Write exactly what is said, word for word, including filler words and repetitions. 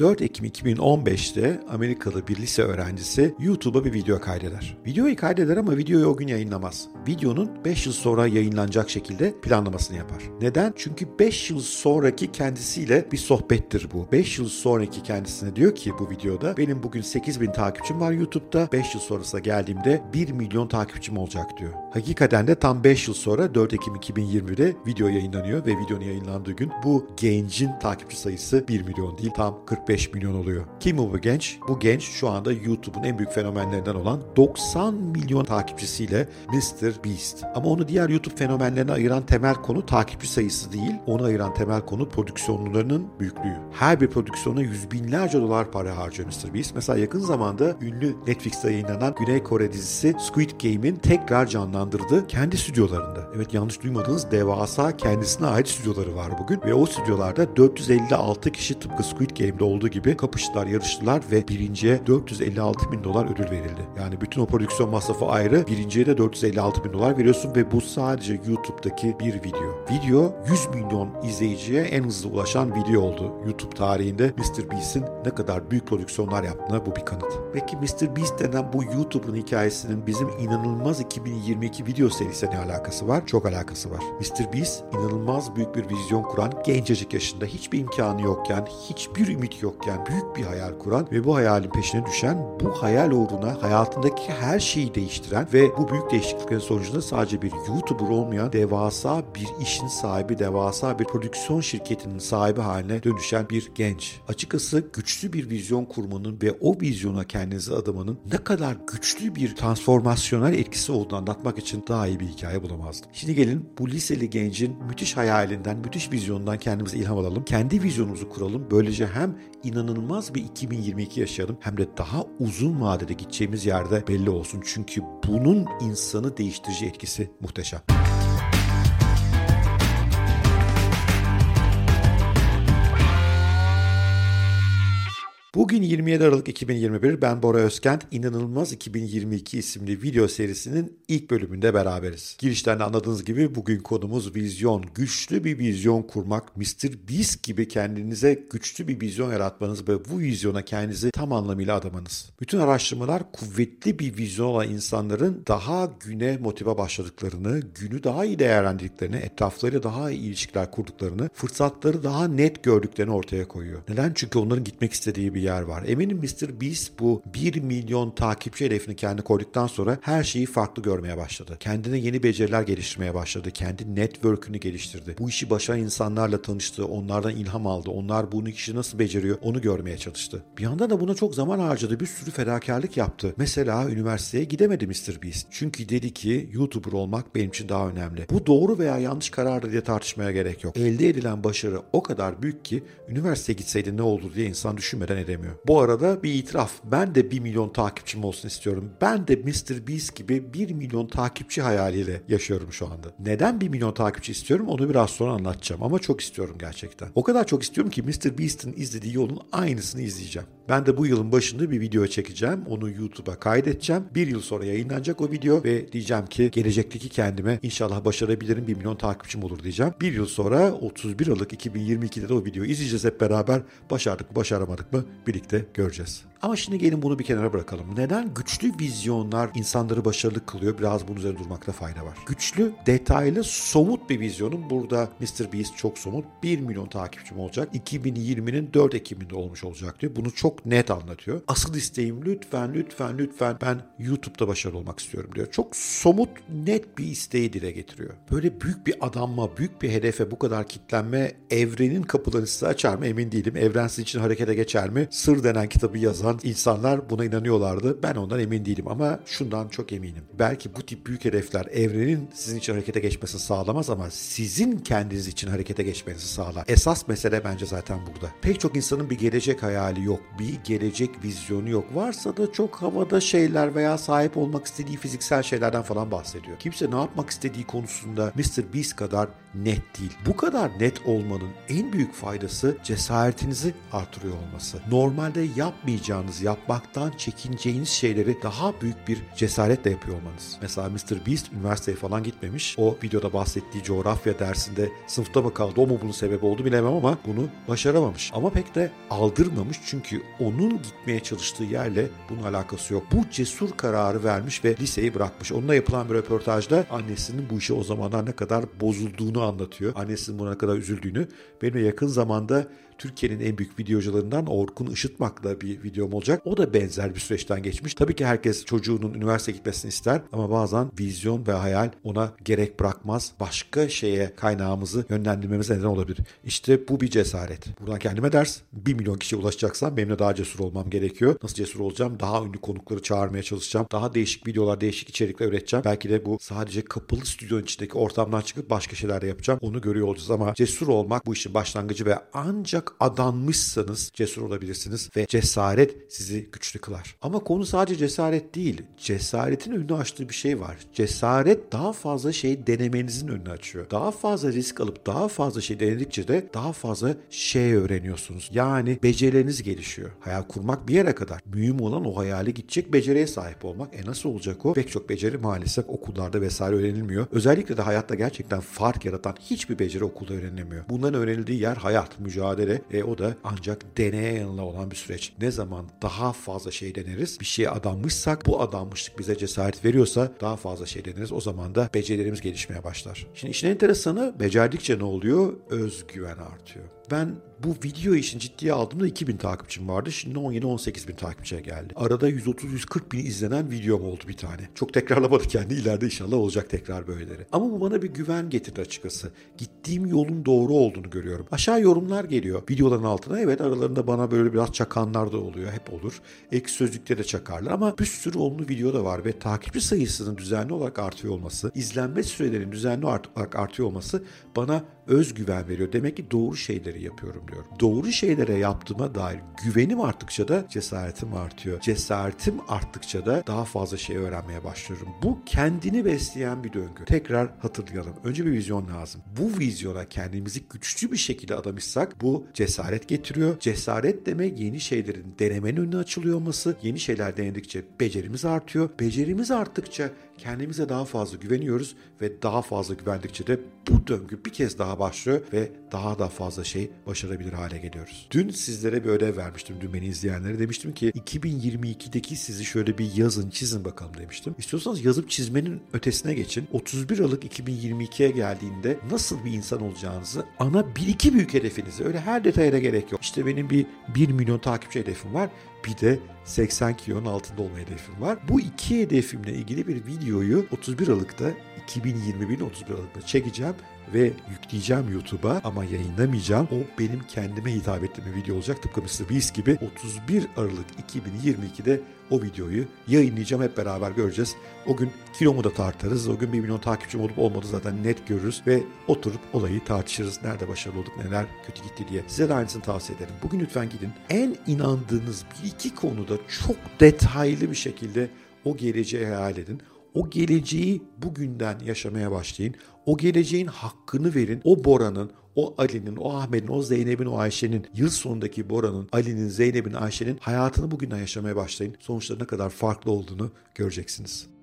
dört Ekim iki bin on beş'te Amerikalı bir lise öğrencisi YouTube'a bir video kaydeder. Videoyu kaydeder ama videoyu o gün yayınlamaz. Videonun beş yıl sonra yayınlanacak şekilde planlamasını yapar. Neden? Çünkü beş yıl sonraki kendisiyle bir sohbettir bu. beş yıl sonraki kendisine diyor ki bu videoda benim bugün sekiz bin takipçim var YouTube'da. beş yıl sonrasına geldiğimde bir milyon takipçim olacak diyor. Hakikaten de tam beş yıl sonra dört Ekim iki bin yirmi'de video yayınlanıyor ve videonun yayınlandığı gün bu gencin takipçi sayısı bir milyon değil tam kırk beş milyon oluyor. Kim bu genç? Bu genç şu anda YouTube'un en büyük fenomenlerinden olan doksan milyon takipçisiyle mister Beast. Ama onu diğer YouTube fenomenlerine ayıran temel konu takipçi sayısı değil, onu ayıran temel konu prodüksiyonlarının büyüklüğü. Her bir prodüksiyona yüz binlerce dolar para harcıyor mister Beast. Mesela yakın zamanda ünlü Netflix'te yayınlanan Güney Kore dizisi Squid Game'in tekrar canlandırdığı kendi stüdyolarında. Evet, yanlış duymadınız, devasa kendisine ait stüdyoları var bugün ve o stüdyolarda dört yüz elli altı kişi tıpkı Squid Game'de olduğu gibi kapıştılar, yarıştılar ve birinciye dört yüz elli altı bin dolar ödül verildi. Yani bütün o prodüksiyon masrafı ayrı, birinciye de dört yüz elli altı bin dolar veriyorsun ve bu sadece YouTube'daki bir video. Video yüz milyon izleyiciye en hızlı ulaşan video oldu. YouTube tarihinde mister Beast'in ne kadar büyük prodüksiyonlar yaptığına bu bir kanıt. Peki mister Beast denen bu YouTuber'ın hikayesinin bizim inanılmaz iki bin yirmi iki video serisiyle ne alakası var? Çok alakası var. mister Beast inanılmaz büyük bir vizyon kuran, gencecik yaşında hiçbir imkanı yokken, hiçbir ümit yokken büyük bir hayal kuran ve bu hayalin peşine düşen, bu hayal uğruna hayatındaki her şeyi değiştiren ve bu büyük değişikliklerin sonucunda sadece bir YouTuber olmayan, devasa bir işin sahibi, devasa bir prodüksiyon şirketinin sahibi haline dönüşen bir genç. Açıkçası güçlü bir vizyon kurmanın ve o vizyona kendinizi adamanın ne kadar güçlü bir transformasyonel etkisi olduğunu anlatmak için daha iyi bir hikaye bulamazdım. Şimdi gelin bu liseli gencin müthiş hayalinden, müthiş vizyonundan kendimize ilham alalım. Kendi vizyonumuzu kuralım. Böylece hem inanılmaz bir iki bin yirmi iki yaşayalım hem de daha uzun vadede gideceğimiz yerde belli olsun. Çünkü bunun insanı değiştirici etkisi muhteşem. Bugün yirmi yedi Aralık iki bin yirmi bir, ben Bora Özkent, İnanılmaz iki bin yirmi iki isimli video serisinin ilk bölümünde beraberiz. Girişten de anladığınız gibi bugün konumuz vizyon. Güçlü bir vizyon kurmak, mister Beast gibi kendinize güçlü bir vizyon yaratmanız ve bu vizyona kendinizi tam anlamıyla adamanız. Bütün araştırmalar kuvvetli bir vizyon olan insanların daha güne motive başladıklarını, günü daha iyi değerlendirdiklerini, etraflarıyla daha iyi ilişkiler kurduklarını, fırsatları daha net gördüklerini ortaya koyuyor. Neden? Çünkü onların gitmek istediği bir yer var. Eminim mister Beast bu bir milyon takipçi hedefini kendi koyduktan sonra her şeyi farklı görmeye başladı. Kendine yeni beceriler geliştirmeye başladı. Kendi network'ünü geliştirdi. Bu işi başaran insanlarla tanıştı. Onlardan ilham aldı. Onlar bunu kişi nasıl beceriyor onu görmeye çalıştı. Bir yandan da buna çok zaman harcadı. Bir sürü fedakarlık yaptı. Mesela üniversiteye gidemedi mister Beast. Çünkü dedi ki YouTuber olmak benim için daha önemli. Bu doğru veya yanlış karardı diye tartışmaya gerek yok. Elde edilen başarı o kadar büyük ki üniversiteye gitseydi ne olur diye insan düşünmeden edemiyor. Bu arada bir itiraf. Ben de bir milyon takipçim olsun istiyorum. Ben de mister Beast gibi bir milyon takipçi hayaliyle yaşıyorum şu anda. Neden bir milyon takipçi istiyorum onu biraz sonra anlatacağım. Ama çok istiyorum gerçekten. O kadar çok istiyorum ki mister Beast'in izlediği yolun aynısını izleyeceğim. Ben de bu yılın başında bir video çekeceğim. Onu YouTube'a kaydedeceğim. Bir yıl sonra yayınlanacak o video ve diyeceğim ki gelecekteki kendime inşallah başarabilirim, bir milyon takipçim olur diyeceğim. Bir yıl sonra otuz bir Aralık iki bin yirmi iki'de de o videoyu izleyeceğiz hep beraber. Başardık mı başaramadık mı birlikte göreceğiz. Ama şimdi gelin bunu bir kenara bırakalım. Neden güçlü vizyonlar insanları başarılı kılıyor? Biraz bunun üzerine durmakta fayda var. Güçlü, detaylı, somut bir vizyonun burada mister Beast çok somut. bir milyon takipçim olacak. iki bin yirmi'nin dört Ekim'inde olmuş olacak diyor. Bunu çok net anlatıyor. Asıl isteğim lütfen, lütfen, lütfen ben YouTube'da başarılı olmak istiyorum diyor. Çok somut, net bir isteği dile getiriyor. Böyle büyük bir adanma, büyük bir hedefe bu kadar kitlenme evrenin kapılarını size açar mı? Emin değilim. Evren sizin için harekete geçer mi? Sır denen kitabı yazan İnsanlar buna inanıyorlardı. Ben ondan emin değilim ama şundan çok eminim. Belki bu tip büyük hedefler evrenin sizin için harekete geçmesini sağlamaz ama sizin kendiniz için harekete geçmenizi sağlar. Esas mesele bence zaten burada. Pek çok insanın bir gelecek hayali yok. Bir gelecek vizyonu yok. Varsa da çok havada şeyler veya sahip olmak istediği fiziksel şeylerden falan bahsediyor. Kimse ne yapmak istediği konusunda mister Beast kadar net değil. Bu kadar net olmanın en büyük faydası cesaretinizi artırıyor olması. Normalde yapmayacağınız, yapmaktan çekineceğiniz şeyleri daha büyük bir cesaretle yapıyor olmanız. Mesela mister Beast üniversiteye falan gitmemiş. O videoda bahsettiği coğrafya dersinde sınıfta mı kaldı, o mu bunun sebebi oldu bilemem ama bunu başaramamış. Ama pek de aldırmamış çünkü onun gitmeye çalıştığı yerle bunun alakası yok. Bu cesur kararı vermiş ve liseyi bırakmış. Onunla yapılan bir röportajda annesinin bu işe o zamanlar ne kadar bozulduğunu anlatıyor. Annesinin buna ne kadar üzüldüğünü. Benimle yakın zamanda Türkiye'nin en büyük videocularından Orkun Işıtmak'la bir videom olacak. O da benzer bir süreçten geçmiş. Tabii ki herkes çocuğunun üniversite gitmesini ister ama bazen vizyon ve hayal ona gerek bırakmaz. Başka şeye kaynağımızı yönlendirmemize neden olabilir. İşte bu bir cesaret. Buradan kendime ders. bir milyon kişiye ulaşacaksam benimle daha cesur olmam gerekiyor. Nasıl cesur olacağım? Daha ünlü konukları çağırmaya çalışacağım. Daha değişik videolar, değişik içerikler üreteceğim. Belki de bu sadece kapalı stüdyonun içindeki ortamdan çıkıp başka şeyler de yapacağım. Onu görüyor olacağız ama cesur olmak bu işin başlangıcı ve ancak adanmışsanız cesur olabilirsiniz ve cesaret sizi güçlü kılar. Ama konu sadece cesaret değil. Cesaretin önünü açtığı bir şey var. Cesaret daha fazla şey denemenizin önünü açıyor. Daha fazla risk alıp daha fazla şey denedikçe de daha fazla şey öğreniyorsunuz. Yani becerileriniz gelişiyor. Hayal kurmak bir yere kadar. Mühim olan o hayale gidecek beceriye sahip olmak. E nasıl olacak o? Pek çok beceri maalesef okullarda vesaire öğrenilmiyor. Özellikle de hayatta gerçekten fark yaratan hiçbir beceri okulda öğrenilmiyor. Bunların öğrenildiği yer hayat, mücadele. E o da ancak deneye yanıla olan bir süreç. Ne zaman daha fazla şey deneriz, bir şeye adanmışsak, bu adanmışlık bize cesaret veriyorsa daha fazla şey deneriz. O zaman da becerilerimiz gelişmeye başlar. Şimdi işin enteresanı, becerdikçe ne oluyor? Özgüven artıyor. Ben bu video işini ciddiye aldığımda iki bin takipçim vardı. Şimdi on yedi on sekiz bin takipçiye geldi. Arada yüz otuz yüz kırk bin izlenen videom oldu bir tane. Çok tekrarlamadı kendi. İleride inşallah olacak tekrar böyleleri. Ama bu bana bir güven getirdi açıkçası. Gittiğim yolun doğru olduğunu görüyorum. Aşağı yorumlar geliyor. Videoların altına evet aralarında bana böyle biraz çakanlar da oluyor. Hep olur. Ek sözlükte de çakarlar ama bir sürü olumlu video da var ve takipçi sayısının düzenli olarak artıyor olması, izlenme sürelerinin düzenli olarak artıyor olması bana özgüven veriyor. Demek ki doğru şeyleri yapıyorum diyorum. Doğru şeylere yaptığıma dair güvenim arttıkça da cesaretim artıyor. Cesaretim arttıkça da daha fazla şey öğrenmeye başlıyorum. Bu kendini besleyen bir döngü. Tekrar hatırlayalım. Önce bir vizyon lazım. Bu vizyona kendimizi güçlü bir şekilde adamışsak bu cesaret getiriyor. Cesaret demek yeni şeylerin denemenin önüne açılıyor olması. Yeni şeyler denedikçe becerimiz artıyor. Becerimiz arttıkça kendimize daha fazla güveniyoruz ve daha fazla güvendikçe de bu döngü bir kez daha başlıyor ve daha da fazla şey başarabilir hale geliyoruz. Dün sizlere bir ödev vermiştim. Dün beni izleyenlere demiştim ki iki bin yirmi ikideki sizi şöyle bir yazın, çizin bakalım demiştim. İstiyorsanız yazıp çizmenin ötesine geçin. otuz bir Aralık iki bin yirmi ikiye geldiğinde nasıl bir insan olacağınızı, ana bir iki büyük hedefinizi, öyle her detayına gerek yok. İşte benim bir bir milyon takipçi hedefim var. Bir de seksen kilonun altında olma hedefim var. Bu iki hedefimle ilgili bir videoyu otuz bir Aralık'ta iki bin yirmi birin otuz bir Aralık'ta çekeceğim ve yükleyeceğim YouTube'a ama yayınlamayacağım. O benim kendime hitap ettiğim bir video olacak. Tıpkı mister Beast gibi otuz bir Aralık iki bin yirmi ikide o videoyu yayınlayacağım. Hep beraber göreceğiz. O gün kilomu da tartarız. O gün bir milyon takipçim olup olmadığı zaten net görürüz ve oturup olayı tartışırız. Nerede başarılı olduk, neler kötü gitti diye. Size de aynısını tavsiye ederim. Bugün lütfen gidin. En inandığınız bir iki konuda çok detaylı bir şekilde o geleceği hayal edin. O geleceği bugünden yaşamaya başlayın. O geleceğin hakkını verin. O Bora'nın, o Ali'nin, o Ahmet'in, o Zeynep'in, o Ayşe'nin, yıl sonundaki Bora'nın, Ali'nin, Zeynep'in, Ayşe'nin hayatını bugünden yaşamaya başlayın. Sonuçları ne kadar farklı olduğunu göreceksiniz.